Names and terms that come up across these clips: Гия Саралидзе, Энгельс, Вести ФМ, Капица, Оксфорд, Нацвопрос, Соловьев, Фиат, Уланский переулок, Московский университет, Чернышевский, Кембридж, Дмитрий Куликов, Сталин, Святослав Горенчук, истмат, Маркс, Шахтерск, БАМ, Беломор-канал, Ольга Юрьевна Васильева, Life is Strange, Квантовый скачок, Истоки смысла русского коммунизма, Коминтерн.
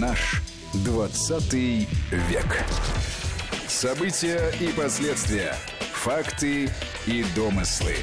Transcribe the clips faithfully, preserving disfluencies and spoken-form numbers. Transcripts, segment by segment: Наш двадцатый век. События и последствия. Факты и домыслы.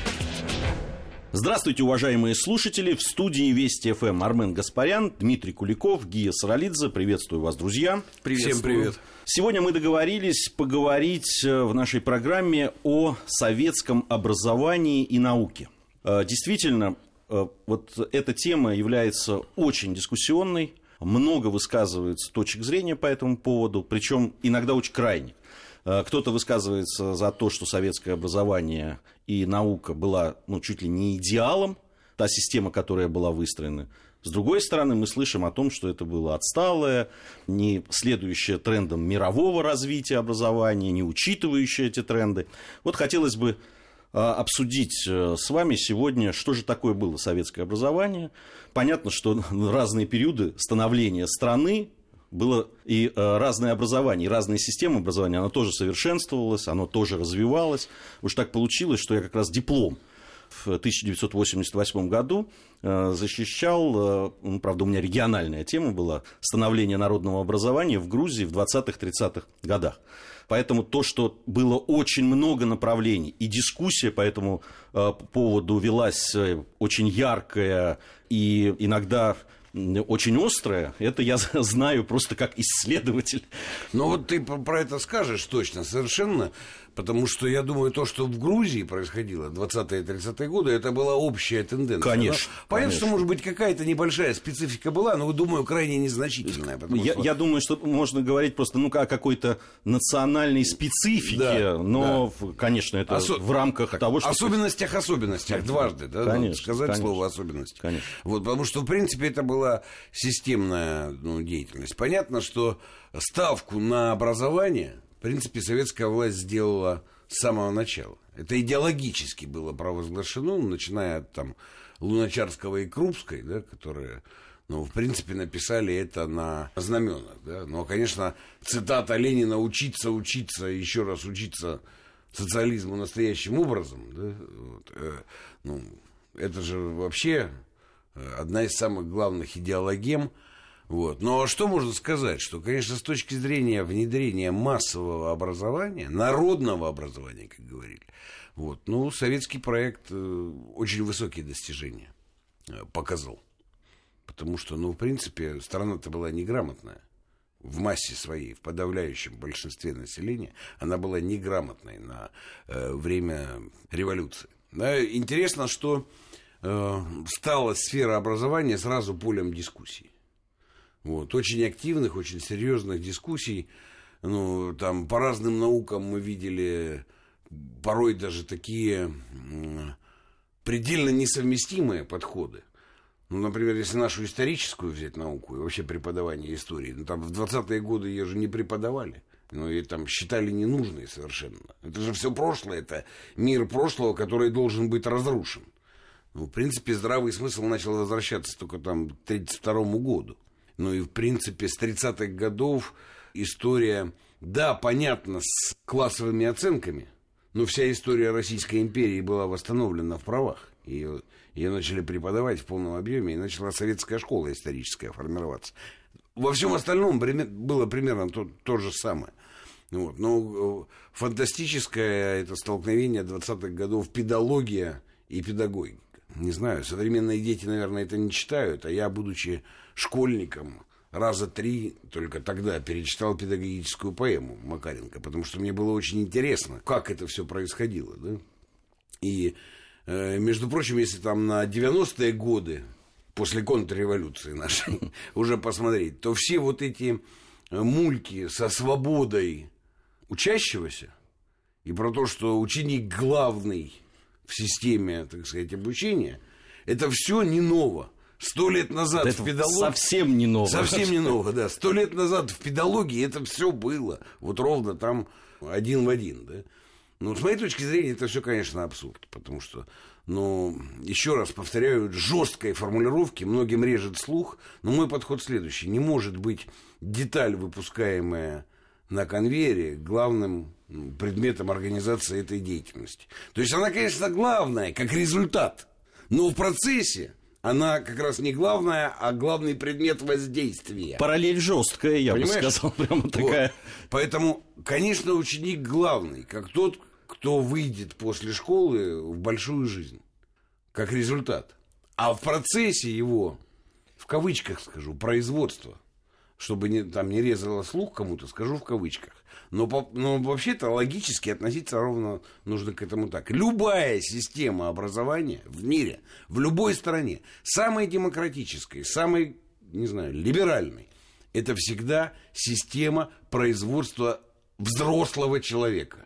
Здравствуйте, уважаемые слушатели. В студии Вести ФМ Армен Гаспарян, Дмитрий Куликов, Гия Саралидзе. Приветствую вас, друзья. Приветствую. Всем привет. Сегодня мы договорились поговорить в нашей программе о советском образовании и науке. Действительно, вот эта тема является очень дискуссионной. Много высказывается точек зрения по этому поводу, причем иногда очень крайне. Кто-то высказывается за то, что советское образование и наука была, ну, чуть ли не идеалом, та система, которая была выстроена. С другой стороны, мы слышим о том, что это было отсталое, не следующее трендам мирового развития образования, не учитывающее эти тренды. Вот хотелось бы обсудить с вами сегодня, что же такое было советское образование. Понятно, что разные периоды становления страны, было и разное образование, и разные системы образования, оно тоже совершенствовалось, оно тоже развивалось. Уж так получилось, что я как раз диплом в тысяча девятьсот восемьдесят восьмом году защищал, правда, у меня региональная тема была, становление народного образования в Грузии в двадцатых-тридцатых годах. Поэтому то, что было очень много направлений, и дискуссия по этому поводу велась очень яркая и иногда очень острая, это я знаю просто как исследователь. Но вот ты про это скажешь точно, совершенно, потому что, я думаю, то, что в Грузии происходило двадцатые-тридцатые годы, это была общая тенденция. Конечно. Но, понятно, конечно. Что, может быть, какая-то небольшая специфика была, но, думаю, крайне незначительная. Я, что... я думаю, что можно говорить просто ну, о какой-то национальной специфике, да, но, да. конечно, это Осо... в рамках так, того, что... Особенностях, особенностях, дважды, да, конечно, сказать конечно. Слово «особенность». Конечно. Вот, потому что, в принципе, это было системная ну, деятельность. Понятно, что ставку на образование, в принципе, советская власть сделала с самого начала. Это идеологически было провозглашено, начиная от там, Луначарского и Крупской, да, которые, ну, в принципе, написали это на знаменах. Да. Но, конечно, цитата Ленина «учиться, учиться, еще раз учиться социализму настоящим образом», да, вот, э, ну, это же вообще... Одна из самых главных идеологем. Вот. Но что можно сказать? Что, конечно, с точки зрения внедрения массового образования, народного образования, как говорили, вот, ну, советский проект очень высокие достижения показал. Потому что, ну, в принципе, страна-то была неграмотная. В массе своей, в подавляющем большинстве населения, она была неграмотной на время революции. Да, интересно, что... стала сфера образования сразу полем дискуссий. Вот. Очень активных, очень серьезных дискуссий. Ну, там, по разным наукам мы видели порой даже такие предельно несовместимые подходы. Ну, например, если нашу историческую взять науку и вообще преподавание истории, ну, там в двадцатые годы ее же не преподавали. Ну, и там считали ненужной совершенно. Это же все прошлое, это мир прошлого, который должен быть разрушен. Ну, в принципе, здравый смысл начал возвращаться только там к тридцать второму году. Ну и, в принципе, с тридцатых годов история, да, понятно, с классовыми оценками, но вся история Российской империи была восстановлена в правах. Ее, ее начали преподавать в полном объеме, и начала советская школа историческая формироваться. Во всем остальном было примерно то, то же самое. Вот. Но фантастическое это столкновение двадцатых годов педагогия и педагогики. Не знаю, современные дети, наверное, это не читают, а я, будучи школьником, раза три только тогда перечитал педагогическую поэму Макаренко, потому что мне было очень интересно, как это все происходило. Да? И, между прочим, если там на девяностые годы, после контрреволюции нашей, уже посмотреть, то все вот эти мульки со свободой учащегося и про то, что ученик главный... в системе, так сказать, обучения, это все не ново. Сто лет назад да в педагогии... Совсем не ново. Совсем не ново, да. Сто лет назад в педагогии это все было. Вот ровно там один в один, да. Но с моей точки зрения это все, конечно, абсурд. Потому что, ну, еще раз повторяю, жесткой формулировки многим режет слух. Но мой подход следующий. Не может быть деталь, выпускаемая на конвейере, главным предметом организации этой деятельности. То есть она, конечно, главная, как результат, но в процессе она как раз не главная, а главный предмет воздействия. Параллель жесткая, я Понимаешь? бы сказал, прямо такая. Вот. Поэтому, конечно, ученик главный, как тот, кто выйдет после школы в большую жизнь, как результат. А в процессе его, в кавычках скажу, производства, чтобы не, там не резало слух кому-то, скажу в кавычках. Но, но вообще-то логически относиться ровно нужно к этому так. Любая система образования в мире, в любой стране, самой демократической, самой, не знаю, либеральной, это всегда система производства взрослого человека.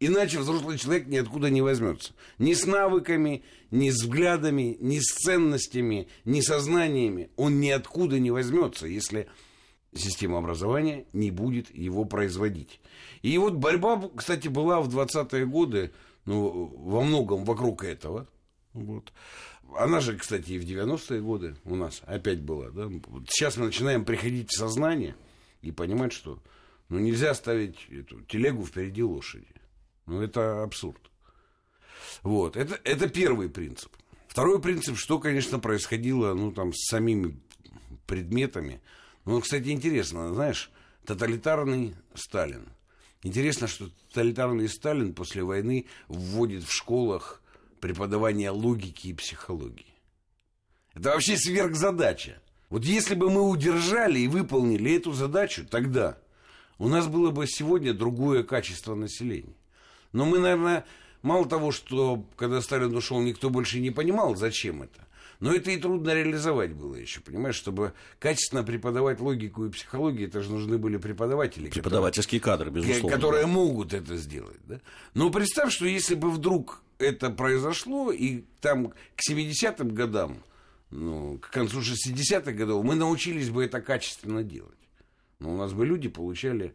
Иначе взрослый человек ниоткуда не возьмется. Ни с навыками, ни с взглядами, ни с ценностями, ни со знаниями. Он ниоткуда не возьмется, если... система образования не будет его производить. И вот борьба, кстати, была в двадцатые годы, ну, во многом вокруг этого. Вот. Она же, кстати, и в девяностые годы у нас опять была. Да? Вот сейчас мы начинаем приходить в сознание и понимать, что ну, нельзя ставить эту телегу впереди лошади. Ну, это абсурд. Вот. Это, это первый принцип. Второй принцип, что, конечно, происходило ну, там, с самими предметами. Ну, кстати, интересно, знаешь, тоталитарный Сталин. Интересно, что тоталитарный Сталин после войны вводит в школах преподавание логики и психологии. Это вообще сверхзадача. Вот если бы мы удержали и выполнили эту задачу, тогда у нас было бы сегодня другое качество населения. Но мы, наверное, мало того, что когда Сталин ушел, никто больше не понимал, зачем это. Но это и трудно реализовать было еще, понимаешь, чтобы качественно преподавать логику и психологию, это же нужны были преподаватели. Преподавательские которые, кадры, безусловно. Которые да. могут это сделать. Да? Но представь, что если бы вдруг это произошло, и там к семидесятым годам, ну, к концу шестидесятых годов мы научились бы это качественно делать. Но у нас бы люди получали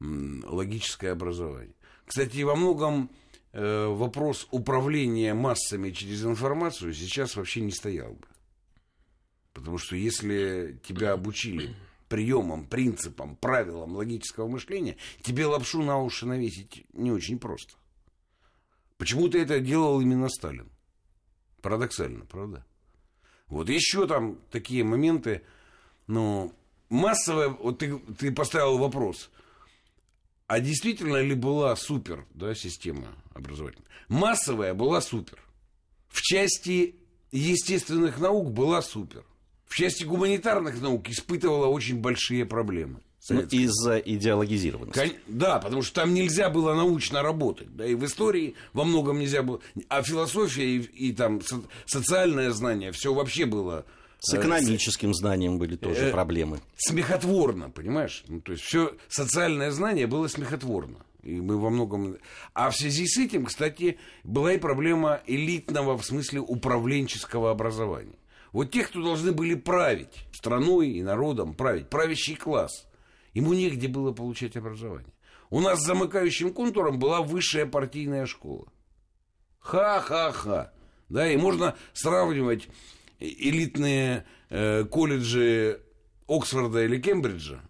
логическое образование. Кстати, во многом... вопрос управления массами через информацию сейчас вообще не стоял бы. Потому что если тебя обучили приемам, принципам, правилам логического мышления, тебе лапшу на уши навесить не очень просто. Почему-то это делал именно Сталин. Парадоксально, правда? Вот еще там такие моменты. Но массовое... Вот ты, ты поставил вопрос... А действительно ли была супер, да, система образовательная? Массовая была супер. В части естественных наук была супер. В части гуманитарных наук испытывала очень большие проблемы. Ну, из-за идеологизированности. Кон... Да, потому что там нельзя было научно работать. Да, и в истории во многом нельзя было. А философия и, и там со... социальное знание, все вообще было... С экономическим знанием были тоже проблемы. Смехотворно, понимаешь? Ну, то есть все социальное знание было смехотворно. И мы во многом... А в связи с этим, кстати, была и проблема элитного, в смысле, управленческого образования. Вот тех, кто должны были править страной и народом, править, правящий класс, ему негде было получать образование. У нас замыкающим контуром была высшая партийная школа. Ха-ха-ха. Да, и можно сравнивать... элитные э, колледжи Оксфорда или Кембриджа,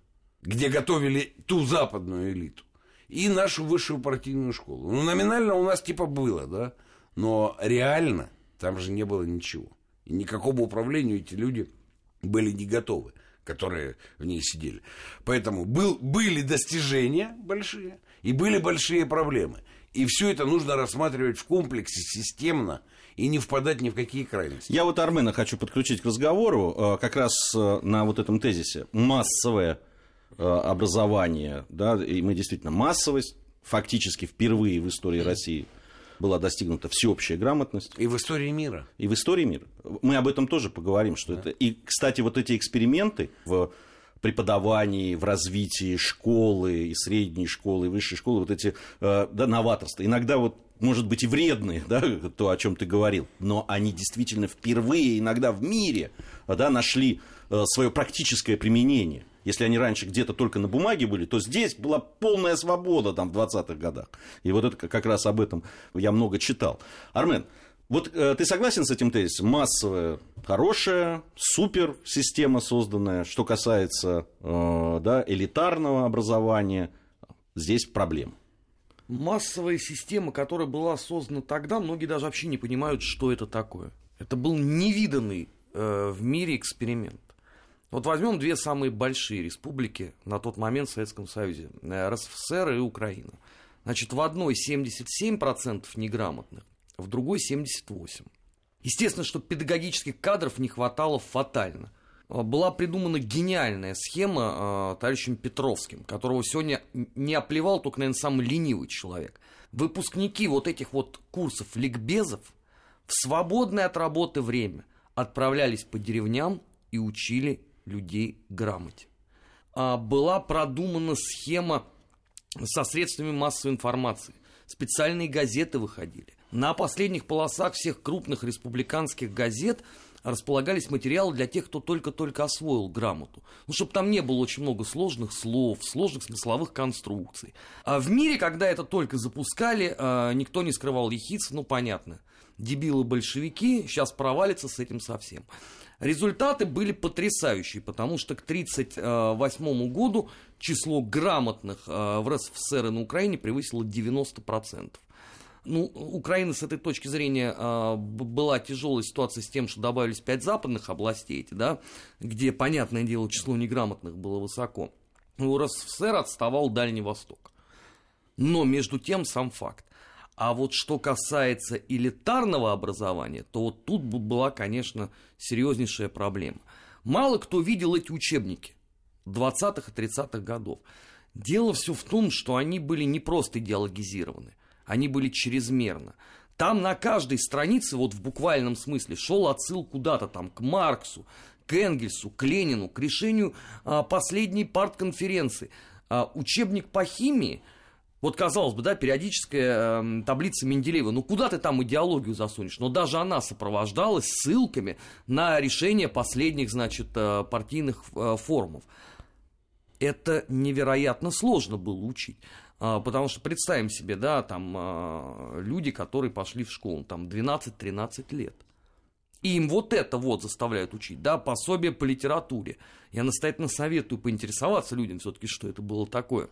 где готовили ту западную элиту, и нашу высшую партийную школу. Ну, номинально у нас типа было, да, но реально там же не было ничего. И никакому управлению эти люди были не готовы, которые в ней сидели. Поэтому был, были достижения большие, и были большие проблемы. И все это нужно рассматривать в комплексе, системно, и не впадать ни в какие крайности. Я вот Армена хочу подключить к разговору как раз на вот этом тезисе. Массовое образование, да, и мы действительно массовость, фактически впервые в истории России была достигнута всеобщая грамотность. И в истории мира. И в истории мира. Мы об этом тоже поговорим. Что да. это... И, кстати, вот эти эксперименты в преподавании, в развитии школы, и средней школы, и высшей школы, вот эти, да, новаторства. Иногда вот может быть и вредные, да, то, о чем ты говорил, но они действительно впервые иногда в мире, да, нашли свое практическое применение. Если они раньше где-то только на бумаге были, то здесь была полная свобода там, в двадцатых годах. И вот это как раз об этом я много читал. Армен, вот э, ты согласен с этим тезисом? Массовая, хорошая, суперсистема созданная. Что касается э, да, элитарного образования, здесь проблема. Массовая система, которая была создана тогда, многие даже вообще не понимают, что это такое. Это был невиданный э, в мире эксперимент. Вот возьмем две самые большие республики на тот момент в Советском Союзе, эр эс эф эс эр и Украина. Значит, в одной семьдесят семь процентов неграмотных, в другой семьдесят восемь процентов. Естественно, что педагогических кадров не хватало фатально. Была придумана гениальная схема э, товарищем Петровским, которого сегодня не оплевал только, наверное, самый ленивый человек. Выпускники вот этих вот курсов ликбезов в свободное от работы время отправлялись по деревням и учили людей грамоте. А была продумана схема со средствами массовой информации. Специальные газеты выходили. На последних полосах всех крупных республиканских газет располагались материалы для тех, кто только-только освоил грамоту. Ну, чтобы там не было очень много сложных слов, сложных смысловых конструкций. А в мире, когда это только запускали, никто не скрывал ехидств, ну, понятно. Дебилы-большевики сейчас провалятся с этим совсем. Результаты были потрясающие, потому что к тысяча девятьсот тридцать восьмому году число грамотных в эр эс эф эс эр и на Украине превысило девяносто процентов. Ну, Украина с этой точки зрения э, была тяжелая ситуация с тем, что добавились пять западных областей, да, где, понятное дело, число неграмотных было высоко. У эр эс эф эс эр отставал Дальний Восток. Но, между тем, сам факт. А вот что касается элитарного образования, то вот тут была, конечно, серьезнейшая проблема. Мало кто видел эти учебники двадцатых и тридцатых годов. Дело все в том, что они были не просто идеологизированы. Они были чрезмерно. Там на каждой странице, вот в буквальном смысле, шел отсыл куда-то там к Марксу, к Энгельсу, к Ленину, к решению а, последней партконференции. А, учебник по химии, вот казалось бы, да, периодическая э, таблица Менделеева, ну куда ты там идеологию засунешь? Но даже она сопровождалась ссылками на решение последних, значит, э, партийных э, форумов. Это невероятно сложно было учить. Потому что представим себе, да, там люди, которые пошли в школу, там двенадцать-тринадцать лет. И им вот это вот заставляют учить, да, пособие по литературе. Я настоятельно советую поинтересоваться людям все-таки, что это было такое.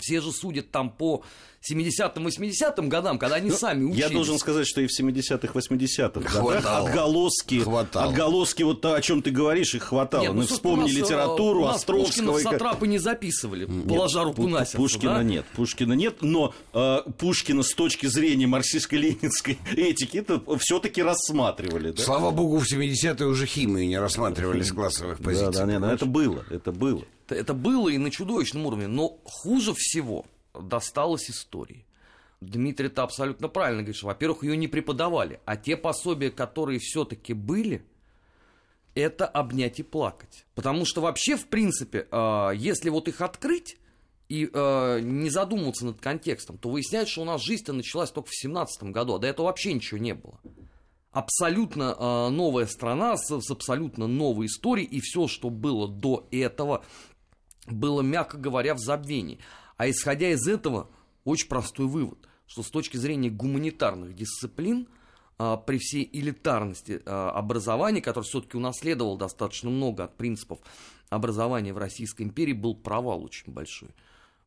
Все же судят там по семидесятым-восьмидесятым годам, когда они, ну, сами учились. Я должен сказать, что и в семидесятых-восьмидесятых годах отголоски, отголоски вот о чем ты говоришь, их хватало. Нет, ну, мы вспомнили литературу, Островского. У нас Пушкина сатрапы не записывали, положа руку на сердце. Пушкина да? нет, Пушкина нет, но э, Пушкина с точки зрения марксистско-ленинской этики это все-таки рассматривали. Да? Слава богу, в семидесятые уже химию не рассматривали с классовых позиций. Да, да, нет, но это было, это было. Это было и на чудовищном уровне, но хуже всего досталось истории. Дмитрий, ты абсолютно правильно говоришь. Во-первых, ее не преподавали, а те пособия, которые все-таки были, это обнять и плакать. Потому что вообще, в принципе, если вот их открыть и не задумываться над контекстом, то выясняется, что у нас жизнь-то началась только в семнадцатом году, а до этого вообще ничего не было. Абсолютно новая страна с абсолютно новой историей, и все, что было до этого, было, мягко говоря, в забвении. А исходя из этого, очень простой вывод, что с точки зрения гуманитарных дисциплин, а, при всей элитарности а, образования, которое все-таки унаследовало достаточно много от принципов образования в Российской империи, был провал очень большой.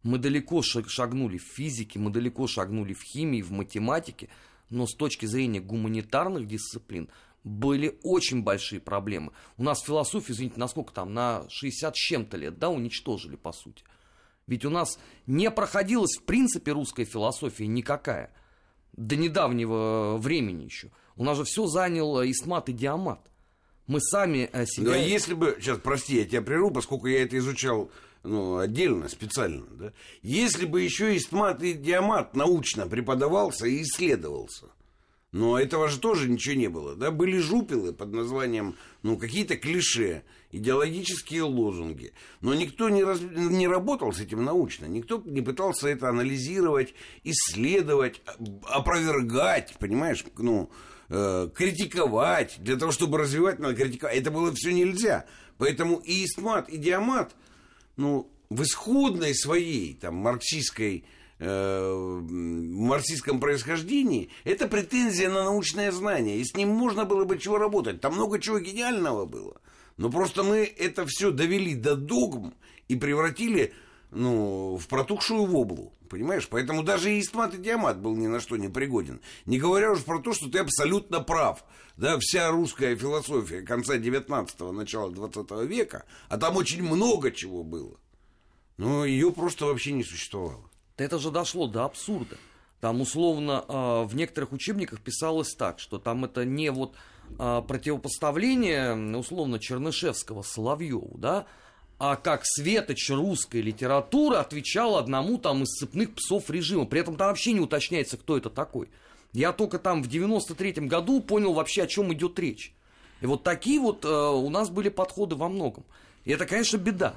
Мы далеко шагнули в физике, мы далеко шагнули в химии, в математике, но с точки зрения гуманитарных дисциплин были очень большие проблемы. У нас философию, извините, на сколько там, на шестьдесят с чем-то лет, да, уничтожили, по сути. Ведь у нас не проходилась, в принципе, русская философия никакая. До недавнего времени еще. У нас же все занял истмат и диамат. Мы сами себя... Но если бы... Сейчас, прости, я тебя прерву, поскольку я это изучал, ну, отдельно, специально, да. Если бы еще истмат и диамат научно преподавался и исследовался... Но этого же тоже ничего не было, да, были жупелы под названием, ну, какие-то клише, идеологические лозунги, но никто не, раз... не работал с этим научно, никто не пытался это анализировать, исследовать, опровергать, понимаешь, ну, э, критиковать, для того, чтобы развивать, надо критиковать, это было все нельзя, поэтому и истмат, и диамат, ну, в исходной своей, там, марксистской, в марксистском происхождении, это претензия на научное знание. И с ним можно было бы чего работать. Там много чего гениального было. Но просто мы это все довели до догм и превратили ну, в протухшую воблу, понимаешь? Поэтому даже и истмат, и диамат был ни на что не пригоден. Не говоря уж про то, что ты абсолютно прав. Да, вся русская философия конца девятнадцатого, начала двадцатого века, а там очень много чего было, но ее просто вообще не существовало. Это же дошло до абсурда. Там, условно, в некоторых учебниках писалось так, что там это не вот противопоставление, условно, Чернышевского Соловьеву, да, а как светоч русской литературы отвечал одному там из цепных псов режима. При этом там вообще не уточняется, кто это такой. Я только там в девяносто третьем году понял вообще, о чем идет речь. И вот такие вот у нас были подходы во многом. И это, конечно, беда.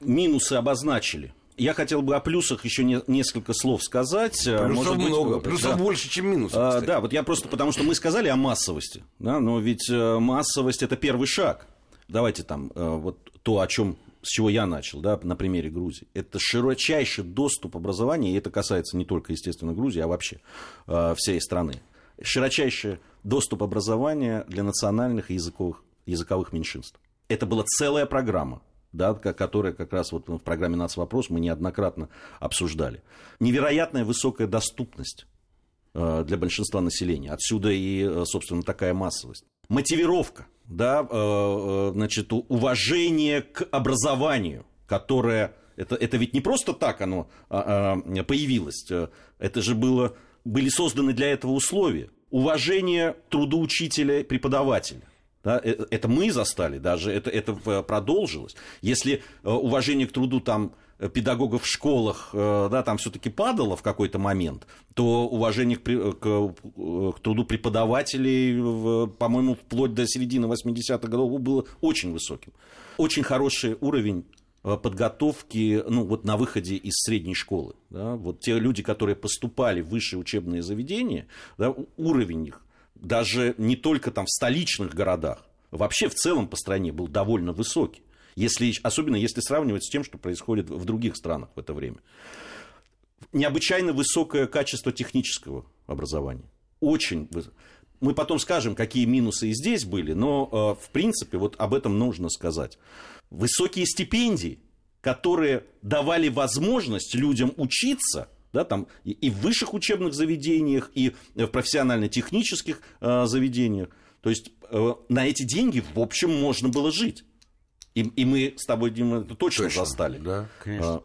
Минусы обозначили. Я хотел бы о плюсах еще не, несколько слов сказать. Плюсов много, плюсов да. больше, чем минусов. А, да, вот я просто, потому что мы сказали о массовости, да, но ведь массовость — это первый шаг. Давайте там вот то, о чем, с чего я начал, да, на примере Грузии. Это широчайший доступ образования, и это касается не только, естественно, Грузии, а вообще всей страны. Широчайший доступ образования для национальных и языковых, языковых меньшинств. Это была целая программа. Да, которое как раз вот в программе «Нацвопрос» мы неоднократно обсуждали. Невероятная высокая доступность для большинства населения. Отсюда и, собственно, такая массовость. Мотивировка, да, значит, уважение к образованию, которое... Это, это ведь не просто так оно появилось. Это же было, были созданы для этого условия. Уважение труду учителя и преподавателя. Да, это мы застали, даже это, это продолжилось. Если уважение к труду там, педагогов в школах, да, там все-таки падало в какой-то момент, то уважение к, к, к труду преподавателей, в, по-моему, вплоть до середины восьмидесятых годов было очень высоким. Очень хороший уровень подготовки, ну, вот на выходе из средней школы. Да, вот те люди, которые поступали в высшие учебные заведения, да, уровень их, даже не только там в столичных городах, вообще в целом по стране был довольно высокий, если, особенно если сравнивать с тем, что происходит в других странах в это время. Необычайно высокое качество технического образования. Очень высокое. Мы потом скажем, какие минусы и здесь были, но в принципе вот об этом нужно сказать. Высокие стипендии, которые давали возможность людям учиться, да, там и в высших учебных заведениях, и в профессионально-технических э, заведениях. То есть э, на эти деньги, в общем, можно было жить. И, и мы с тобой, Дима, это точно, точно застали. Да, конечно. А,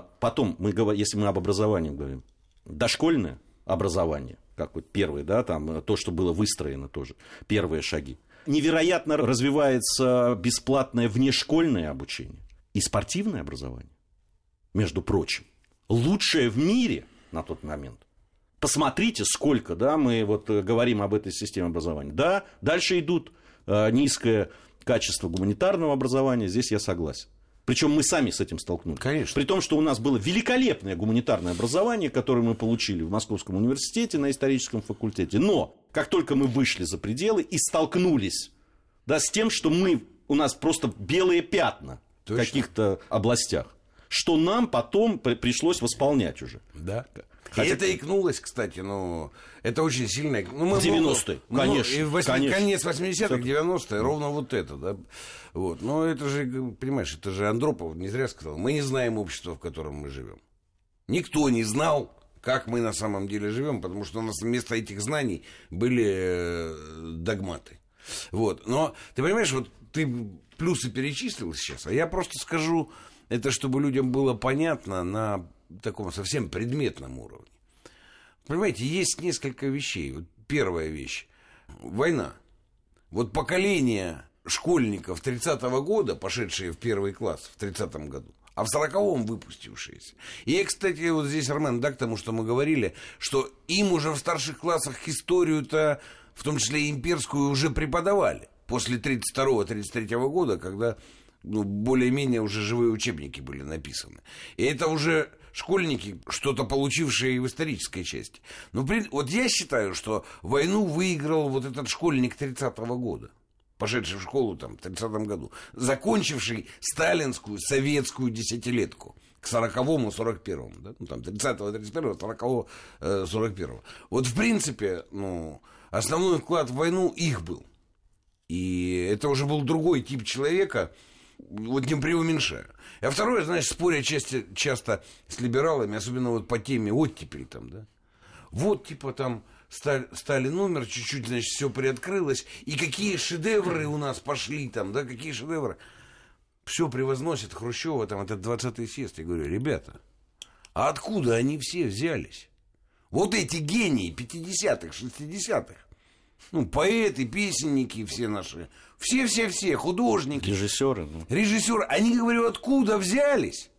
а, потом, мы, если мы об образовании говорим, дошкольное образование, как вот первое, да, там, то, что было выстроено тоже, первые шаги. Невероятно развивается бесплатное внешкольное обучение и спортивное образование, между прочим. Лучшее в мире на тот момент. Посмотрите, сколько, да, мы вот говорим об этой системе образования. Да, дальше идут низкое качество гуманитарного образования, здесь я согласен. Причем мы сами с этим столкнулись. Конечно. При том, что у нас было великолепное гуманитарное образование, которое мы получили в Московском университете на историческом факультете. Но как только мы вышли за пределы и столкнулись, да, с тем, что мы, у нас просто белые пятна в каких-то областях, что нам потом пришлось восполнять уже. Да. Хотя... И это икнулось, кстати, но это очень сильно... Ну, мы девяностые, ну, конечно, восьми... конечно. Конец восьмидесятых, девяностые, ровно вот это, да. Вот. Но это же, понимаешь, это же Андропов не зря сказал. Мы не знаем общества, в котором мы живем. Никто не знал, как мы на самом деле живем, потому что у нас вместо этих знаний были догматы. Вот. Но ты понимаешь, вот ты плюсы перечислил сейчас, а я просто скажу... Это чтобы людям было понятно на таком совсем предметном уровне. Понимаете, есть несколько вещей. Вот первая вещь. Война. Вот поколение школьников тридцатого года, пошедшие в первый класс в тридцатом году, а в сороковом выпустившиеся. И, кстати, вот здесь, Армен, да, к тому, что мы говорили, что им уже в старших классах историю-то, в том числе и имперскую, уже преподавали. После тридцать второго тридцать третьего года, когда... Ну, более-менее уже живые учебники были написаны. И это уже школьники, что-то получившие в исторической части. Но при... Вот я считаю, что войну выиграл вот этот школьник тридцатого года, пошедший в школу там, в тридцатом году, закончивший сталинскую, советскую десятилетку к сороковому сорок первому, да? Ну, там, тридцатого тридцать первого, сорокового сорок первого. Вот, в принципе, ну, основной вклад в войну их был. И это уже был другой тип человека, вот не преуменьшаю. А второе, значит, споря часто, часто с либералами, особенно вот по теме оттепель там, да. Вот, типа, там стали, стали номер, чуть-чуть, значит, все приоткрылось, и какие шедевры у нас пошли там, да, какие шедевры. Все превозносит Хрущева, там, этот двадцатый съезд. Я говорю, ребята, а откуда они все взялись? Вот эти гении пятидесятых, шестидесятых. Ну, поэты, песенники все наши. Все-все-все, художники. Режиссеры. Ну. Режиссеры. Они, говорю, откуда взялись?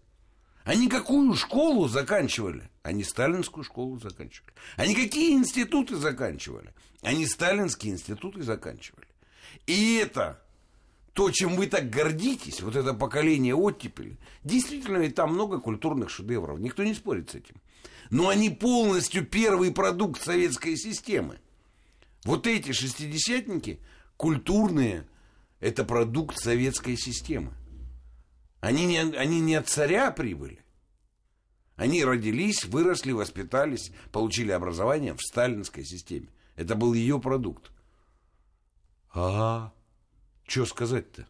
Они какую школу заканчивали? Они сталинскую школу заканчивали. Они какие институты заканчивали? Они сталинские институты заканчивали. И это то, чем вы так гордитесь, вот это поколение оттепели, действительно, ведь там много культурных шедевров. Никто не спорит с этим. Но они полностью первый продукт советской системы. Вот эти шестидесятники культурные, это продукт советской системы. Они не, они не от царя прибыли. Они родились, выросли, воспитались, получили образование в сталинской системе. Это был ее продукт. А что сказать-то?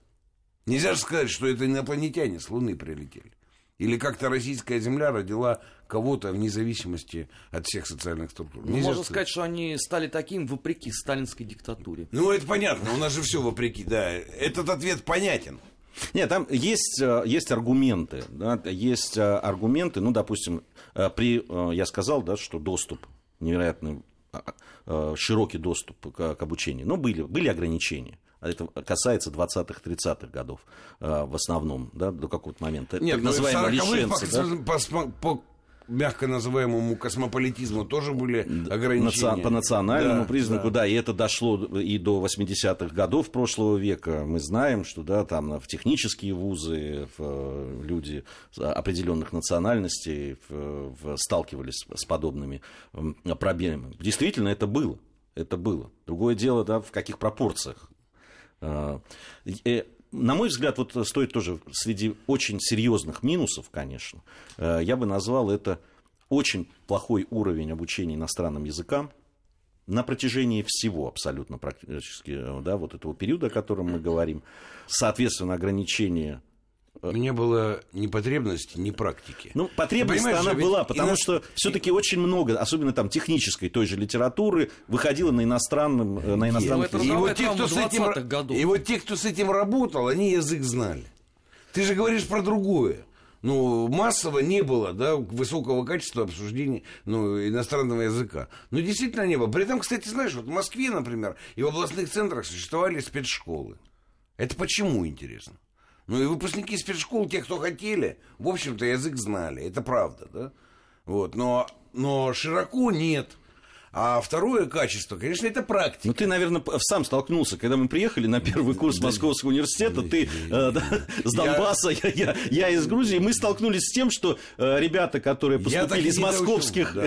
Нельзя же сказать, что это инопланетяне с Луны прилетели. Или как-то российская земля родила кого-то вне зависимости от всех социальных структур. Ну, можно сказать, что они стали таким вопреки сталинской диктатуре. Ну, это понятно, у нас же все вопреки, да. Этот ответ понятен. Нет, там есть, есть аргументы. Да, есть аргументы, ну, допустим, при, я сказал, да, что доступ, невероятно широкий доступ к, к обучению. Но были, были ограничения. Это касается двадцатых-тридцатых годов в основном, да, до какого-то момента. Нет, так называемые лишенцы, по, да? по, по мягко называемому космополитизму тоже были ограничения. Наци... По национальному да, признаку, да. да, и это дошло и до восьмидесятых годов прошлого века. Мы знаем, что да, там в технические вузы в люди определенных национальностей в... сталкивались с подобными проблемами. Действительно, это было. Это было. Другое дело, да, в каких пропорциях. На мой взгляд, вот стоит тоже среди очень серьезных минусов, конечно, я бы назвал это очень плохой уровень обучения иностранным языкам на протяжении всего абсолютно практически, да, вот этого периода, о котором мы говорим. Соответственно, ограничения. Не было ни потребности, ни практики. Ну, потребность она была, потому ино... что все-таки и... очень много, особенно там технической той же литературы, выходило на иностранном на иностранных языках. И, вот те, кто с этим... и вот те, кто с этим работал, они язык знали. Ты же говоришь про другое. Ну, массово не было, да, высокого качества обсуждения, ну, иностранного языка. Ну, действительно не было. При этом, кстати, знаешь, вот в Москве, например, и в областных центрах существовали спецшколы. Это почему, интересно? Ну, и выпускники спецшкол, те, кто хотели, в общем-то, язык знали. Это правда, да? Вот, но, но широко нет. А второе качество, конечно, это практика. Ну, ты, наверное, сам столкнулся, когда мы приехали на первый курс Московского университета, ты с Донбасса, я из Грузии, мы столкнулись с тем, что ребята, которые поступили из московских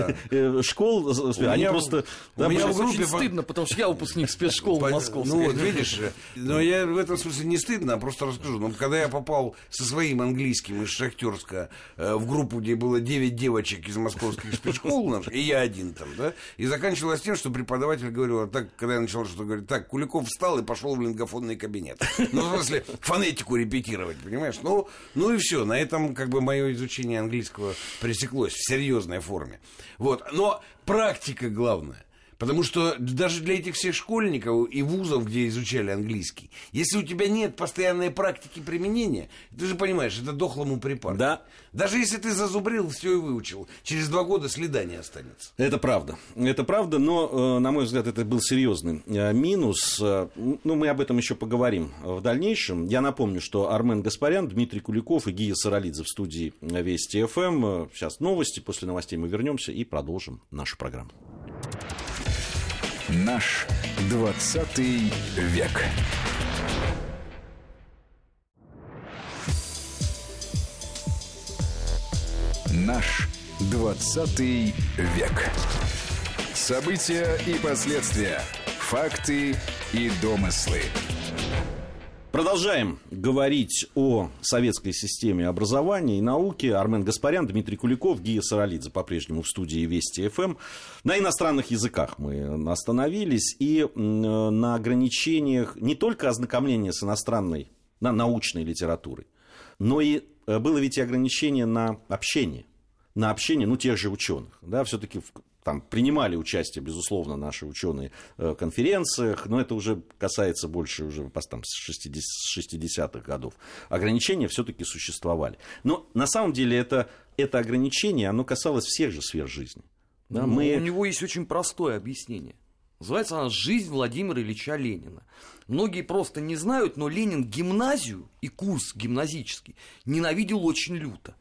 школ, они просто... Мне очень стыдно, потому что я выпускник спецшкол московских. Ну, вот, видишь, но я в этом смысле не стыдно, а просто расскажу. Но когда я попал со своим английским из Шахтерска в группу, где было девять девочек из московских спецшкол, и я один там, да, из заканчивалось тем, что преподаватель говорил, а так, когда я начал что-то говорить, так, Куликов встал и пошел в лингофонный кабинет. Ну, в смысле, фонетику репетировать, понимаешь? Ну, ну и все. На этом, как бы, мое изучение английского пресеклось в серьезной форме. Вот. Но практика главная. Потому что даже для этих всех школьников и вузов, где изучали английский, если у тебя нет постоянной практики применения, ты же понимаешь, это дохлому припарку. Да. Даже если ты зазубрил, все и выучил, через два года следа не останется. Это правда. Это правда, но, на мой взгляд, это был серьезный минус. Ну, мы об этом еще поговорим в дальнейшем. Я напомню, что Армен Гаспарян, Дмитрий Куликов и Гия Саралидзе в студии Вести ФМ. Сейчас новости, после новостей мы вернемся и продолжим нашу программу. Наш двадцатый век. Наш двадцатый век. События и последствия, факты и домыслы. Продолжаем говорить о советской системе образования и науки. Армен Гаспарян, Дмитрий Куликов, Гия Саралидзе по-прежнему в студии Вести ФМ. На иностранных языках мы остановились и на ограничениях не только ознакомления с иностранной на научной литературой. Но и было ведь и ограничение на общение, на общение, ну, тех же ученых, да, все-таки там принимали участие, безусловно, наши ученые в конференциях, но это уже касается больше уже там, шестидесятых годов. Ограничения все-таки существовали. Но на самом деле это, это ограничение, оно касалось всех же сфер жизни. Да, мы... У него есть очень простое объяснение. Называется она «Жизнь Владимира Ильича Ленина». Многие просто не знают, но Ленин гимназию и курс гимназический ненавидел очень люто.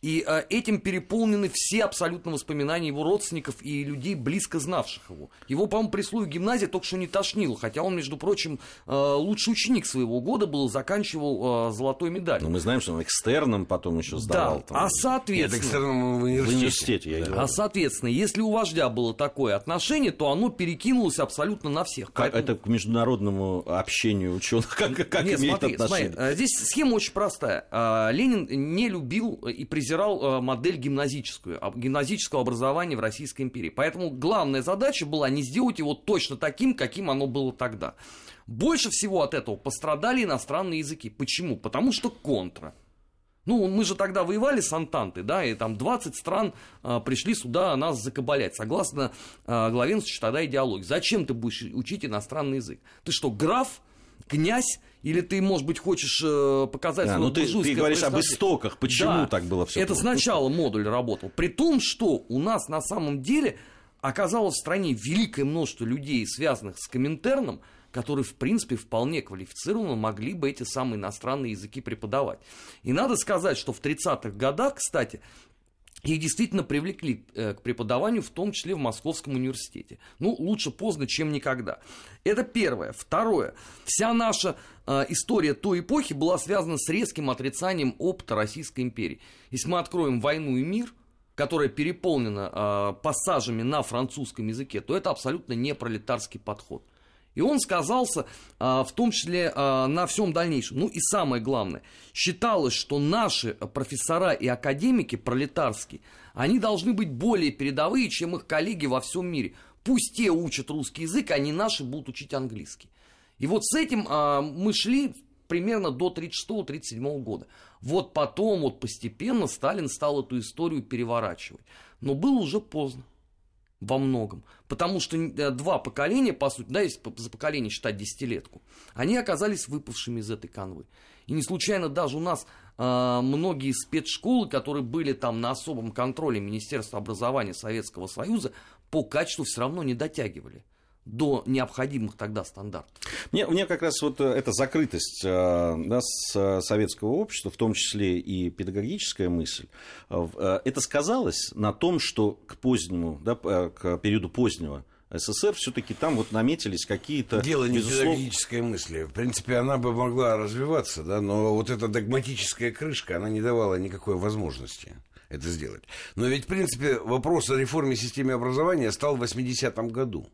И э, этим переполнены все абсолютно воспоминания его родственников и людей, близко знавших его. Его, по-моему, прислуги гимназии только что не тошнило, хотя он, между прочим, э, лучший ученик своего года был, заканчивал э, золотой медалью. Но мы знаем, что он экстерном потом еще сдавал. Да, там, а соответственно... Нет, экстерном в университете. В университете я говорю. А соответственно, если у вождя было такое отношение, то оно перекинулось абсолютно на всех. А поэтому... Это к международному общению ученых как, как Нет, имеет смотри, отношение? Смотри, здесь схема очень простая. Ленин не любил и презирал модель гимназическую, гимназического образования в Российской империи. Поэтому главная задача была не сделать его точно таким, каким оно было тогда. Больше всего от этого пострадали иностранные языки. Почему? Потому что контра. Ну, мы же тогда воевали с Антантой, да, и там двадцать стран а, пришли сюда нас закабалять, согласно а, главенствующей тогда идеологии. Зачем ты будешь учить иностранный язык? Ты что, граф? Князь, или ты, может быть, хочешь показать да, свою буржуйское... Ты говоришь об истоках, почему да, так было все? Это просто? Сначала модуль работал, при том, что у нас на самом деле оказалось в стране великое множество людей, связанных с Коминтерном, которые, в принципе, вполне квалифицированно могли бы эти самые иностранные языки преподавать. И надо сказать, что в тридцатых годах, кстати... Их действительно привлекли к преподаванию, в том числе в Московском университете. Ну, лучше поздно, чем никогда. Это первое. Второе. Вся наша э, история той эпохи была связана с резким отрицанием опыта Российской империи. Если мы откроем «Войну и мир», которая переполнена э, пассажами на французском языке, то это абсолютно не пролетарский подход. И он сказался, в том числе, на всем дальнейшем. Ну и самое главное, считалось, что наши профессора и академики пролетарские, они должны быть более передовые, чем их коллеги во всем мире. Пусть те учат русский язык, а не наши будут учить английский. И вот с этим мы шли примерно до тридцать шестого — тридцать седьмого года. Вот потом, вот постепенно Сталин стал эту историю переворачивать. Но было уже поздно. Во многом. Потому что два поколения, по сути, да, если за поколение считать десятилетку, они оказались выпавшими из этой канвы. И не случайно даже у нас э, многие спецшколы, которые были там на особом контроле Министерства образования Советского Союза, по качеству все равно не дотягивали до необходимых тогда стандартов. Мне, мне как раз вот эта закрытость да, советского общества, в том числе и педагогическая мысль, это сказалось на том, что к позднему, да, к периоду позднего СССР все-таки там вот наметились какие-то... Дело не безуслов... педагогической мысли. В принципе, она бы могла развиваться, да, но вот эта догматическая крышка, она не давала никакой возможности это сделать. Но ведь, в принципе, вопрос о реформе системы образования стал в восьмидесятом году.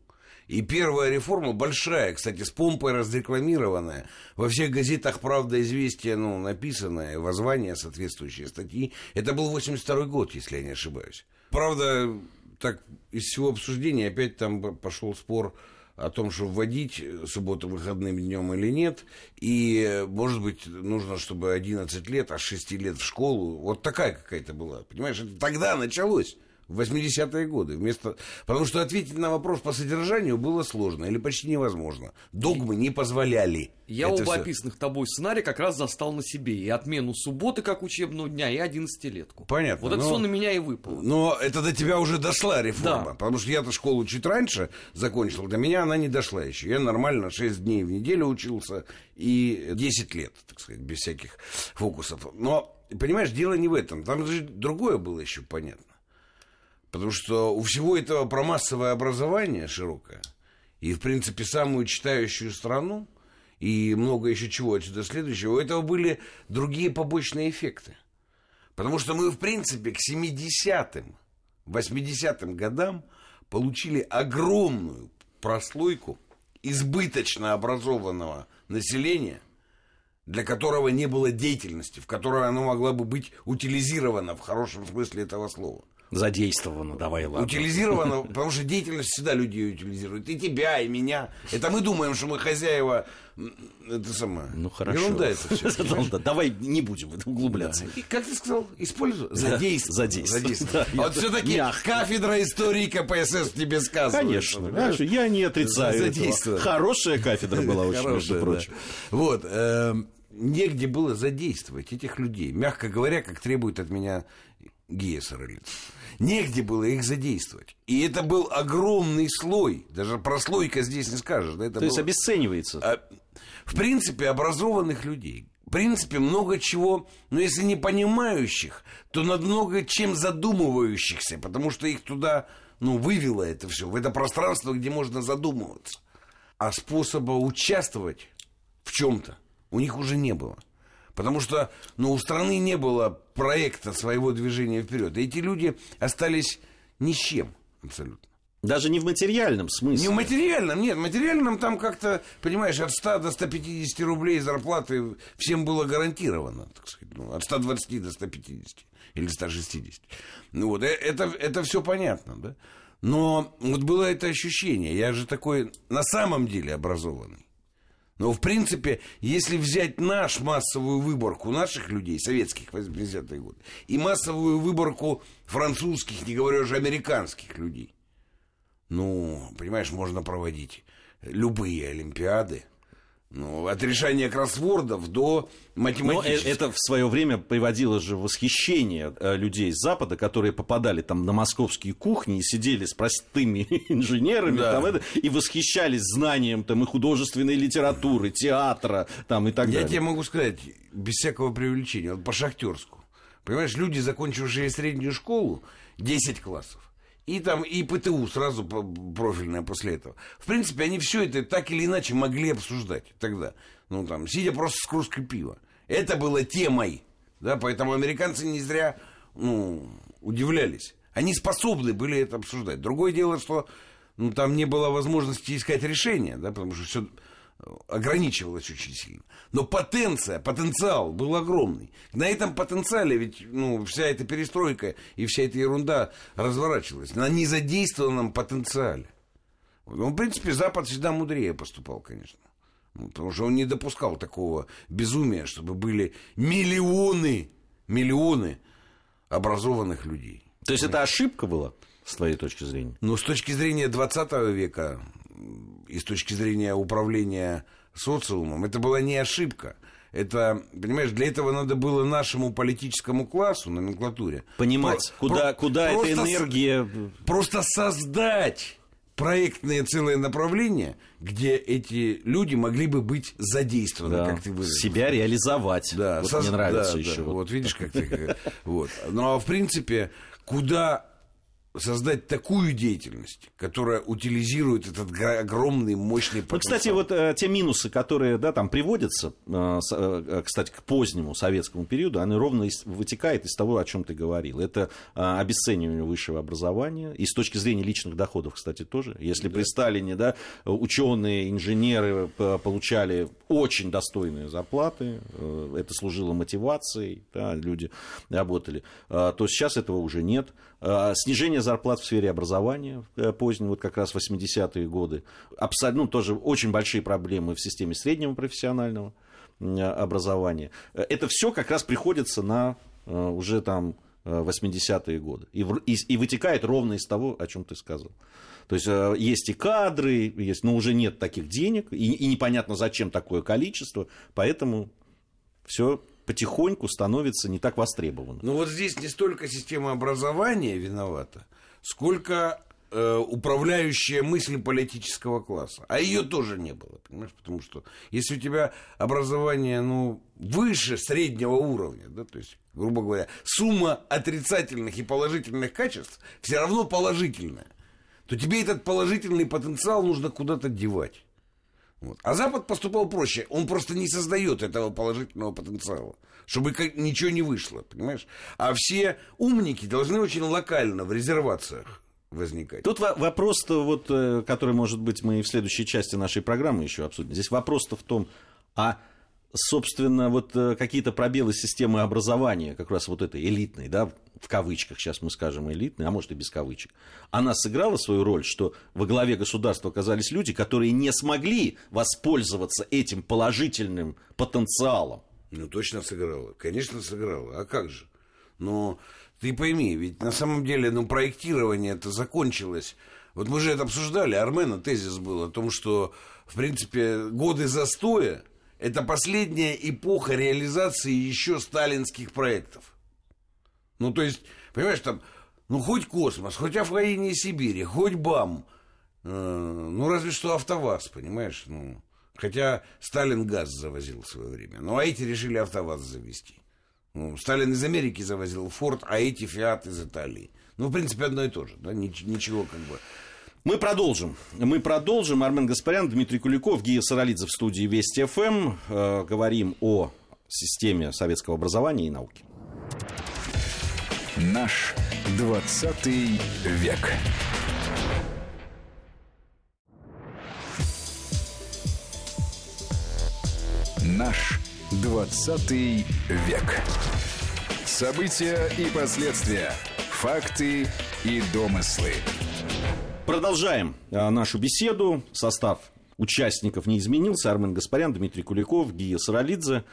И первая реформа, большая, кстати, с помпой разрекламированная, во всех газетах «Правда», «Известия», ну, написанная, воззвания, соответствующие статьи. Это был восемьдесят второй год, если я не ошибаюсь. Правда, так, из всего обсуждения опять там пошел спор о том, что вводить субботу выходным днем или нет. И, может быть, нужно, чтобы одиннадцать лет, а с шести лет в школу. Вот такая какая-то была. Понимаешь, это тогда началось. В восьмидесятые годы. Вместо... Потому что ответить на вопрос по содержанию было сложно или почти невозможно. Догмы не позволяли. Я оба описанных тобой сценария как раз застал на себе. И отмену субботы как учебного дня, и одиннадцатилетку. Понятно. Вот это но... все на меня и выпало. Но это до тебя уже дошла реформа. Да. Потому что я-то школу чуть раньше закончил. До меня она не дошла еще. Я нормально шесть дней в неделю учился. И десять лет, так сказать, без всяких фокусов. Но, понимаешь, дело не в этом. Там же другое было еще понятно. Потому что у всего этого про массовое образование широкое, и, в принципе, самую читающую страну, и много еще чего отсюда следующего, у этого были другие побочные эффекты. Потому что мы, в принципе, к семидесятым, восьмидесятым годам получили огромную прослойку избыточно образованного населения, для которого не было деятельности, в которой оно могло бы быть утилизировано в хорошем смысле этого слова. задействовано, давай, ладно. Утилизировано, потому что деятельность всегда людей утилизирует. И тебя, и меня. Это мы думаем, что мы хозяева... Это самое. Ну, хорошо. Ерунда это все. Давай не будем углубляться. Как ты сказал? Используй. Задействовано. Вот все-таки кафедра истории КПСС тебе сказывает. Конечно. Я не отрицаю этого. Хорошая кафедра была очень, между прочим. Вот. Негде было задействовать этих людей. Мягко говоря, как требует от меня... Гия Саралидзе. Негде было их задействовать. И это был огромный слой. Даже прослойка здесь не скажешь. Это То было... есть обесценивается. В принципе, образованных людей. В принципе, много чего, но если не понимающих, то над много чем задумывающихся. Потому что их туда, ну, вывело это все. В это пространство, где можно задумываться. А способа участвовать в чем-то у них уже не было. Потому что, ну, у страны не было проекта своего движения вперед. И эти люди остались ни с чем абсолютно. Даже не в материальном смысле. Не в материальном, нет. В материальном там как-то, понимаешь, от ста до ста пятидесяти рублей зарплаты всем было гарантировано, так сказать. Ну, от ста двадцати до ста пятидесяти или ста шестидесяти. Ну, вот, это, это все понятно, да. Но вот было это ощущение. Я же такой на самом деле образованный. Но, в принципе, если взять наш массовую выборку наших людей, советских, восьмидесятые годы, и массовую выборку французских, не говоря уже американских людей, ну, понимаешь, можно проводить любые олимпиады. Ну, от решения кроссвордов до математических. Но это в свое время приводило же в восхищение людей с Запада, которые попадали там на московские кухни и сидели с простыми инженерами, да. там, это, и восхищались знанием там, и художественной литературы, театра там, и так Я далее. Я тебе могу сказать, без всякого преувеличения, вот по-шахтерску. Понимаешь, люди, закончившие среднюю школу, десять классов. И там и ПТУ сразу профильное после этого. В принципе, они все это так или иначе могли обсуждать тогда. Ну, там, сидя просто с кружкой пива. Это было темой. Да, поэтому американцы не зря, ну, удивлялись. Они способны были это обсуждать. Другое дело, что, ну, там не было возможности искать решения, да, потому что все ограничивалось очень сильно. Но потенция, потенциал был огромный. На этом потенциале ведь, ну, вся эта перестройка и вся эта ерунда разворачивалась. На незадействованном потенциале. Ну, в принципе, Запад всегда мудрее поступал, конечно. Ну, потому что он не допускал такого безумия, чтобы были миллионы, миллионы образованных людей. То есть, понимаете? Это ошибка была, с твоей точки зрения? Ну, с точки зрения двадцатого века... и с точки зрения управления социумом, это была не ошибка. Это, понимаешь, для этого надо было нашему политическому классу, номенклатуре... Понимать, про, куда, про, куда эта энергия... Просто создать проектные целые направления, где эти люди могли бы быть задействованы, да, как ты выразился. Себя реализовать. Да, вот со... мне нравится, да, еще. Да, вот. вот видишь, как ты... Вот. Ну, а в принципе, куда... создать такую деятельность, которая утилизирует этот огромный, мощный потенциал. Ну, кстати, вот э, те минусы, которые, да, там приводятся, э, э, кстати, к позднему советскому периоду, они ровно из, вытекают из того, о чем ты говорил. Это э, обесценивание высшего образования, и с точки зрения личных доходов, кстати, тоже. Если да. при Сталине, да, ученые, инженеры получали очень достойные зарплаты, э, это служило мотивацией, да, люди работали, э, то сейчас этого уже нет. Э, снижение зарплат в сфере образования поздние, вот как раз восьмидесятые годы. Абсолютно, ну, тоже очень большие проблемы в системе среднего профессионального образования. Это все как раз приходится на уже там восьмидесятые годы. И, и, и вытекает ровно из того, о чем ты сказал. То есть, есть и кадры, есть, но уже нет таких денег, и, и непонятно, зачем такое количество, поэтому все... потихоньку становится не так востребованным. Ну, вот здесь не столько система образования виновата, сколько э, управляющая мысль политического класса. А ее тоже не было, понимаешь? Потому что если у тебя образование, ну, выше среднего уровня, да, то есть, грубо говоря, сумма отрицательных и положительных качеств все равно положительная, то тебе этот положительный потенциал нужно куда-то девать. Вот. А Запад поступал проще. Он просто не создает этого положительного потенциала, чтобы ничего не вышло, понимаешь? А все умники должны очень локально в резервациях возникать. Тут вопрос-то, вот, который, может быть, мы и в следующей части нашей программы еще обсудим. Здесь вопрос-то в том, а собственно, вот какие-то пробелы системы образования, как раз вот этой элитной, да, в кавычках сейчас мы скажем элитной, а может и без кавычек, она сыграла свою роль, что во главе государства оказались люди, которые не смогли воспользоваться этим положительным потенциалом. Ну, точно сыграла, конечно сыграла, а как же? Но ты пойми, ведь на самом деле, ну, проектирование-то закончилось. Вот мы же это обсуждали, Армена тезис был о том, что, в принципе, годы застоя — это последняя эпоха реализации еще сталинских проектов. Ну, то есть, понимаешь, там, ну, хоть космос, хоть Афгаине и Сибири, хоть БАМ, э, ну, разве что АвтоВАЗ, понимаешь? Ну, хотя Сталин газ завозил в свое время, ну, а эти решили АвтоВАЗ завести. Ну, Сталин из Америки завозил Форд, а эти Фиат из Италии. Ну, в принципе, одно и то же, да, ничего как бы... Мы продолжим. Мы продолжим. Армен Гаспарян, Дмитрий Куликов, Гия Саралидзе в студии Вести ФМ. Э, говорим о системе советского образования и науки. Наш двадцатый век. Наш двадцатый век. События и последствия. Факты и домыслы. Продолжаем нашу беседу. Состав участников не изменился. Армен Гаспарян, Дмитрий Куликов, Гия Саралидзе.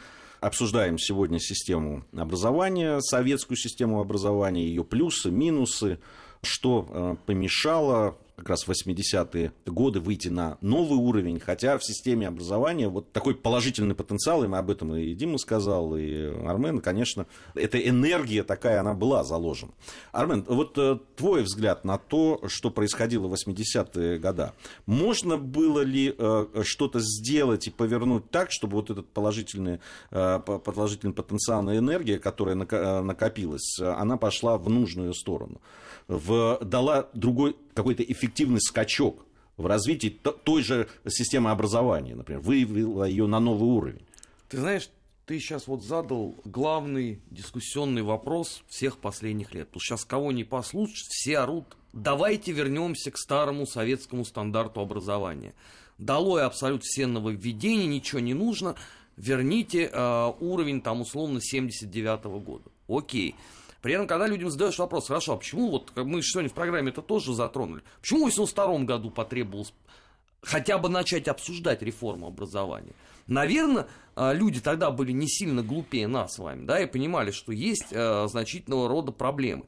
Обсуждаем сегодня систему образования, советскую систему образования, ее плюсы, минусы, что помешало как раз в восьмидесятые годы выйти на новый уровень, хотя в системе образования вот такой положительный потенциал, и мы об этом и Дима сказал, и Армен, конечно, эта энергия такая, она была заложена. Армен, вот твой взгляд на то, что происходило в восьмидесятые годы, можно было ли что-то сделать и повернуть так, чтобы вот этот положительный, положительный потенциал и энергия, которая накопилась, она пошла в нужную сторону, в, дала другой какой-то эффективный скачок в развитии той же системы образования, например, вывела ее на новый уровень. Ты знаешь, ты сейчас вот задал главный дискуссионный вопрос всех последних лет. Потому что сейчас кого не послушать, все орут: давайте вернемся к старому советскому стандарту образования. Долой абсолют, все нововведения, ничего не нужно, верните э, уровень там условно семьдесят девятого года. Окей. При этом, когда людям задаешь вопрос: хорошо, а почему, вот мы сегодня в программе это тоже затронули, почему в восемьдесят втором году потребовалось хотя бы начать обсуждать реформу образования? Наверное, люди тогда были не сильно глупее нас с вами, да, и понимали, что есть э, значительного рода проблемы.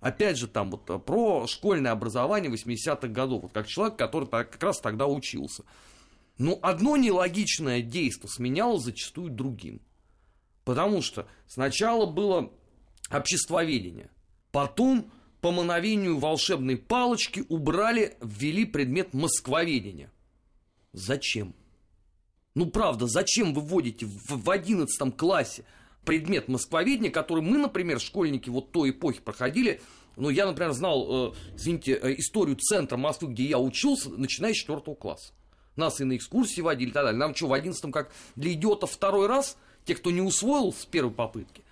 Опять же, там вот про школьное образование восьмидесятых годов, вот как человек, который так, как раз тогда учился. Но одно нелогичное действие сменялось зачастую другим. Потому что сначала было... обществоведение. Потом, по мановению волшебной палочки, убрали, ввели предмет москвоведения. Зачем? Ну, правда, зачем вы вводите в одиннадцатом классе предмет москвоведения, который мы, например, школьники вот той эпохи проходили? Ну, я, например, знал, извините, историю центра Москвы, где я учился, начиная с четвертого класса. Нас и на экскурсии водили и так далее. Нам что, в одиннадцатом, как для идиотов второй раз, те, кто не усвоил с первой попытки,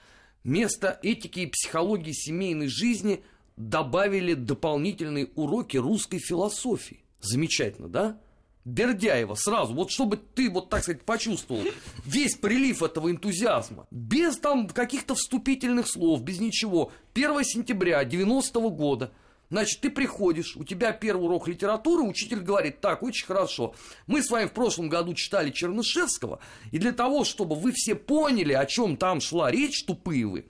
вместо этики и психологии семейной жизни добавили дополнительные уроки русской философии. Замечательно, да? Бердяева сразу, вот чтобы ты, вот так сказать, почувствовал весь прилив этого энтузиазма. Без там каких-то вступительных слов, без ничего. первого сентября девяностого года, значит, ты приходишь, у тебя первый урок литературы, учитель говорит: так, очень хорошо, мы с вами в прошлом году читали Чернышевского, и для того, чтобы вы все поняли, о чем там шла речь, тупые вы,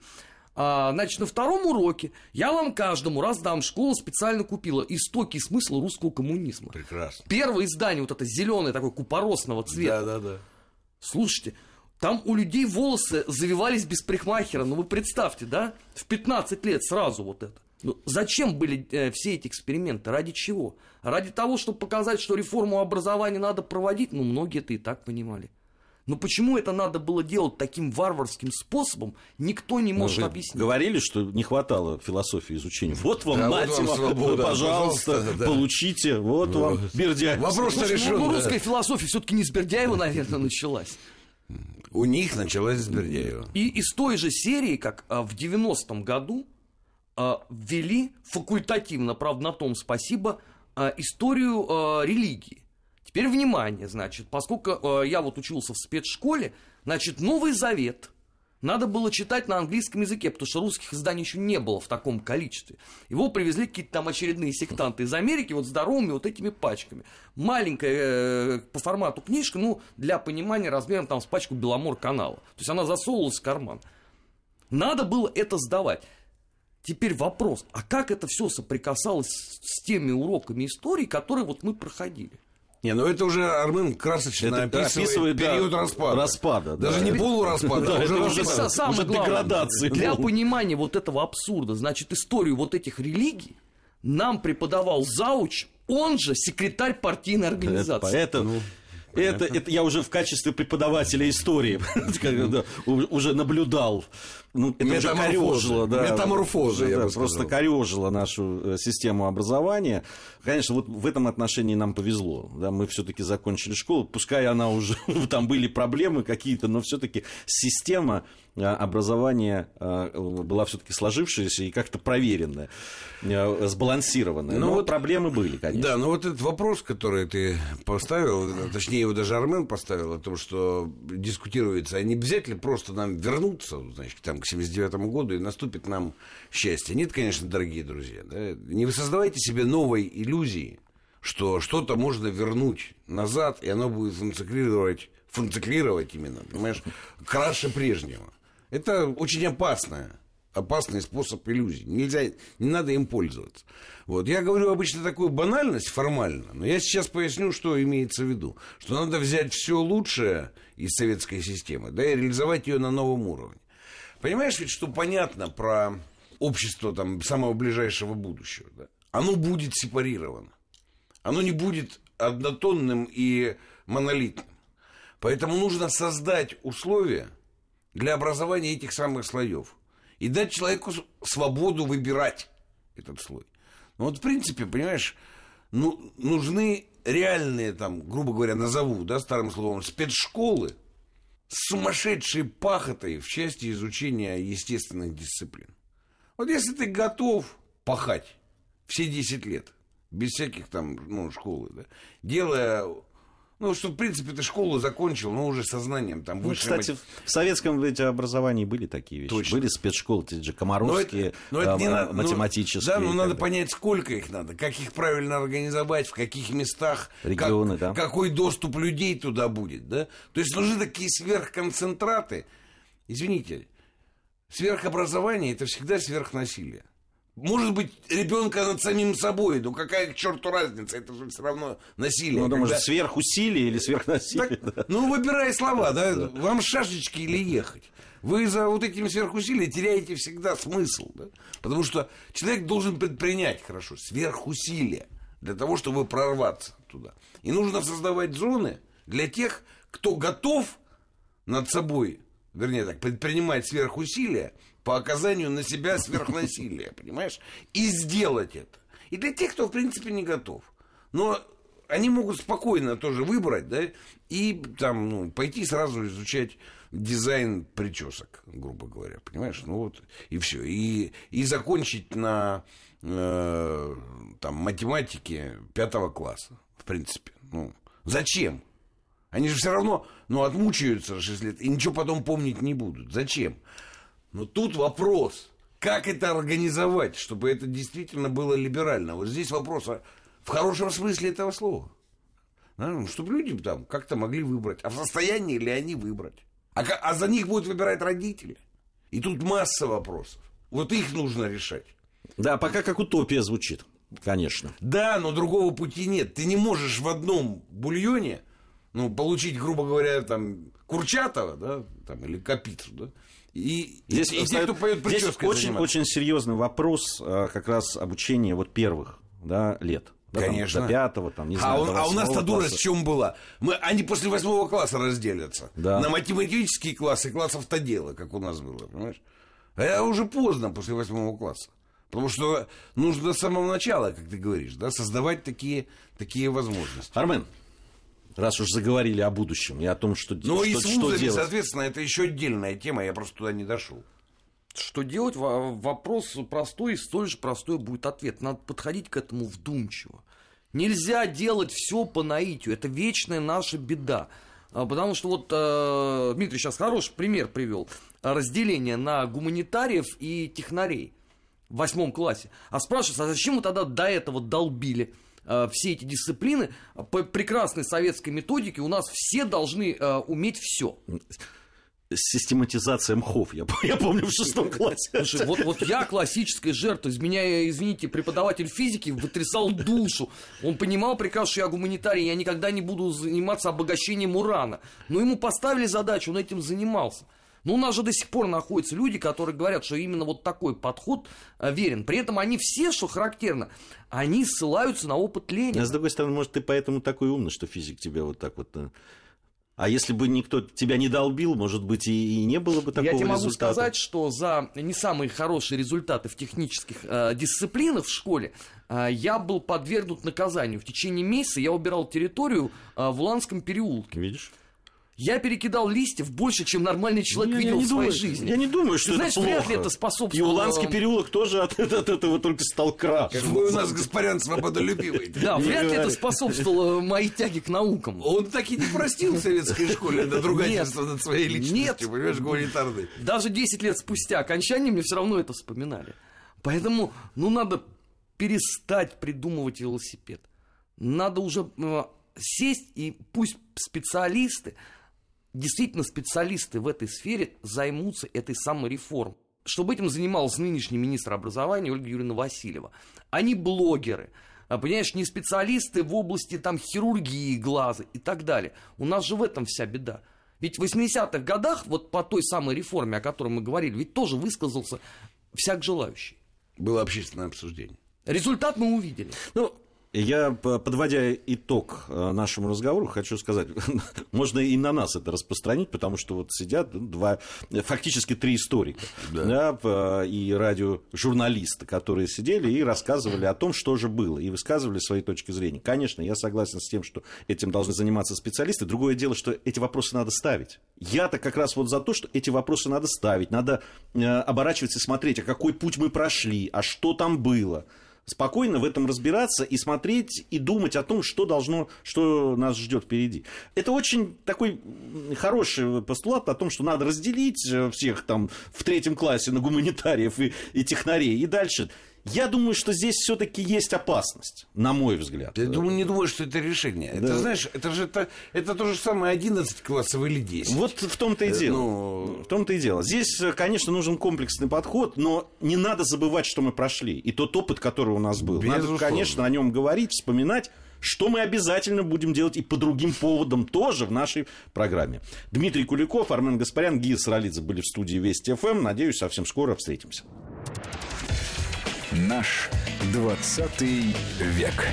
а, значит, на втором уроке я вам каждому раздам, школа специально купила «Истоки смысла русского коммунизма». Прекрасно. Первое издание, вот это зеленое, такое купоросного цвета. Да, да, да. Слушайте, там у людей волосы завивались без парикмахера, ну вы представьте, да, в пятнадцать лет сразу вот это. Ну, зачем были э, все эти эксперименты? Ради чего? Ради того, чтобы показать, что реформу образования надо проводить? Ну, многие это и так понимали. Но почему это надо было делать таким варварским способом, никто не может объяснить. Говорили, что не хватало философии изучения. Вот вам, да, мать, вот вам, свобода, пожалуйста, пожалуйста, да, получите, вот, вот вам Бердяев. Вопрос-то решен. Ну, русская, да, философия все-таки не с Бердяева, наверное, началась. У них началась с Бердяева. И из той же серии, как в девяностом году, ввели факультативно, правда, на том спасибо, историю религии. Теперь внимание, значит, поскольку я вот учился в спецшколе, Значит, Новый Завет надо было читать на английском языке, потому что русских изданий еще не было в таком количестве. Его привезли какие-то там очередные сектанты из Америки вот здоровыми вот этими пачками. Маленькая э, по формату книжка, ну, для понимания размером там с пачку Беломор-канала. То есть она засовывалась в карман. Надо было это сдавать. Теперь вопрос, а как это все соприкасалось с теми уроками истории, которые вот мы проходили? Не, ну это уже Армен красочно это описывает, описывает период да, распада. распада да. Даже не полураспада, а уже самое главное. Для понимания вот этого абсурда, значит, историю вот этих религий нам преподавал зауч, он же секретарь партийной организации. Поэтому... Это, это я уже в качестве преподавателя истории уже наблюдал. Ну, это уже корёжило, да. Метаморфоза, я бы сказал. Просто корёжило нашу систему образования. Конечно, вот в этом отношении нам повезло. Да, мы всё-таки закончили школу. Пускай она уже... Там были проблемы какие-то, но всё-таки система образования была всё-таки сложившаяся и как-то проверенная, сбалансированная. Но, но вот проблемы были, конечно. Да, но вот этот вопрос, который ты поставил, точнее, его даже Армен поставил, о том, что дискутируется, а не обязательно просто нам вернуться, значит, там, к семьдесят девятому году, и наступит нам счастье. Нет, конечно, дорогие друзья, да? Не вы создавайте себе новой иллюзии, что что-то можно вернуть назад, и оно будет функционировать, функционировать именно, понимаешь, краше прежнего. Это очень опасно. Опасный способ иллюзий. Нельзя, не надо им пользоваться. Вот. Я говорю обычно такую банальность формально, но я сейчас поясню, что имеется в виду. Что надо взять все лучшее из советской системы, да, и реализовать ее на новом уровне. Понимаешь, ведь что понятно про общество там, самого ближайшего будущего? Да? Оно будет сепарировано. Оно не будет однотонным и монолитным. Поэтому нужно создать условия для образования этих самых слоев. И дать человеку свободу выбирать этот слой. Ну, вот, в принципе, понимаешь, ну, нужны реальные, там, грубо говоря, назову, да, старым словом, спецшколы с сумасшедшей пахотой в части изучения естественных дисциплин. Вот если ты готов пахать все десять лет, без всяких там, ну, школы, да, делая... Ну, что, в принципе, ты школу закончил, но уже сознанием там... Ну, кстати, мать... в советском ведь образовании были такие вещи. Точно. Были спецшколы, те же комаровские, но это, но это а, надо, математические. Ну, да, но надо так понять, сколько их надо, как их правильно организовать, в каких местах, регионы, как, да, какой доступ людей туда будет, да? То есть нужны такие сверхконцентраты. Извините, сверхобразование – это всегда сверхнасилие. Может быть, ребенка над самим собой, ну какая к черту разница, это же все равно насилие. Ну, может, когда... сверхусилие или сверхнасилие. Так, да. Ну, выбирай слова, да, да, вам шашечки или ехать. Вы за вот этим сверхусилием теряете всегда смысл, да, потому что человек должен предпринять, хорошо, сверхусилие для того, чтобы прорваться туда. И нужно создавать зоны для тех, кто готов над собой, вернее так, предпринимать сверхусилия, по оказанию на себя сверхнасилия, понимаешь? И сделать это. И для тех, кто, в принципе, не готов. Но они могут спокойно тоже выбрать, да, и там, ну, пойти сразу изучать дизайн причесок, грубо говоря, понимаешь? Ну вот, и все. И, и закончить на э, там, математике пятого класса, в принципе. Ну, зачем? Они же все равно, ну, отмучаются шесть лет, и ничего потом помнить не будут. Зачем? Но тут вопрос, как это организовать, чтобы это действительно было либерально. Вот здесь вопрос в хорошем смысле этого слова. Да? Чтобы люди там как-то могли выбрать. А в состоянии ли они выбрать? А, а за них будут выбирать родители. И тут масса вопросов. Вот их нужно решать. Да, пока как утопия звучит, конечно. Да, но другого пути нет. Ты не можешь в одном бульоне, ну, получить, грубо говоря, там, Курчатова, да, там, или Капицу, да. И, здесь и те, кто поет прической, здесь очень, очень серьезный вопрос как раз обучения вот первых, да, лет. Да, конечно. Там, до пятого, там, не знаю, а, он, а у нас-то дура с чем была? Мы, они после восьмого класса разделятся. Да. На математические классы и класс автодела, как у нас было, понимаешь? А уже поздно после восьмого класса. Потому что нужно с самого начала, как ты говоришь, да, создавать такие, такие возможности. Армен, раз уж заговорили о будущем и о том, что, ну, что, и с вузами, что делать. Соответственно, это еще отдельная тема, я просто туда не дошел. Что делать? Вопрос простой, и столь же простой будет ответ. Надо подходить к этому вдумчиво. Нельзя делать все по наитию. Это вечная наша беда. Потому что вот э, Дмитрий сейчас хороший пример привел. Разделение на гуманитариев и технарей в восьмом классе. А спрашивается, а зачем мы тогда до этого долбили э, все эти дисциплины? По прекрасной советской методике у нас все должны э, уметь все. Систематизация мхов, я, я помню, в шестом классе. Слушай, вот, вот я классическая жертва. Из меня, извините, преподаватель физики вытрясал душу. Он понимал прекрасно, что я гуманитарий, я никогда не буду заниматься обогащением урана. Но ему поставили задачу, он этим занимался. Но у нас же до сих пор находятся люди, которые говорят, что именно вот такой подход верен. При этом они все, что характерно, они ссылаются на опыт Ленина. А с другой стороны, может, ты поэтому такой умный, что физик тебя вот так вот... А если бы никто тебя не долбил, может быть, и не было бы такого результата. Я тебе могу результата. сказать, что за не самые хорошие результаты в технических э, дисциплинах в школе э, я был подвергнут наказанию. В течение месяца я убирал территорию э, в Уланском переулке. Видишь? Я перекидал листьев больше, чем нормальный человек я, видел я в своей думаю, жизни. Я не думаю, что Ты знаешь, это плохо. Вряд ли это способствовало... И Уланский переулок тоже от, от, от этого только стал крах. Как бы у нас Гаспарян свободолюбивый. Да, вряд ли это способствовало моей тяге к наукам. Он так и не простил в советской школе это надругательство над своей личностью, понимаешь, гуманитарной. Даже десять лет спустя окончания мне все равно это вспоминали. Поэтому, ну, надо перестать придумывать велосипед. Надо уже сесть, и пусть специалисты, действительно, специалисты в этой сфере займутся этой самой реформой. Чтобы этим занималась нынешний министр образования Ольга Юрьевна Васильева. Они блогеры, понимаешь, не специалисты в области там, хирургии глаза и так далее. У нас же в этом вся беда. Ведь в восьмидесятых годах, вот по той самой реформе, о которой мы говорили, ведь тоже высказался всяк желающий. Было общественное обсуждение. Результат мы увидели. Ну... Я, подводя итог нашему разговору, хочу сказать, можно и на нас это распространить, потому что вот сидят два, фактически три историка, да. Да, и радиожурналисты, которые сидели и рассказывали о том, что же было, и высказывали свои точки зрения. Конечно, я согласен с тем, что этим должны заниматься специалисты. Другое дело, что эти вопросы надо ставить. Я-то как раз вот за то, что эти вопросы надо ставить, надо оборачиваться и смотреть, а какой путь мы прошли, а что там было. Спокойно в этом разбираться и смотреть, и думать о том, что должно, что нас ждет впереди. Это очень такой хороший постулат о том, что надо разделить всех там в третьем классе на гуманитариев и, и технарей, и дальше. Я думаю, что здесь все-таки есть опасность, на мой взгляд. Я думаю, не думаю, что это решение. Да. Это, знаешь, это же это, это то же самое одиннадцать классов или десять. Вот в том-то и дело. Но... В том-то и дело. Здесь, конечно, нужен комплексный подход, но не надо забывать, что мы прошли. И тот опыт, который у нас был. Безусловно. Надо, конечно, о нем говорить, вспоминать, что мы обязательно будем делать и по другим поводам тоже в нашей программе. Дмитрий Куликов, Армен Гаспарян, Гия Саралидзе были в студии Вести ФМ. Надеюсь, совсем скоро встретимся. Наш двадцатый век.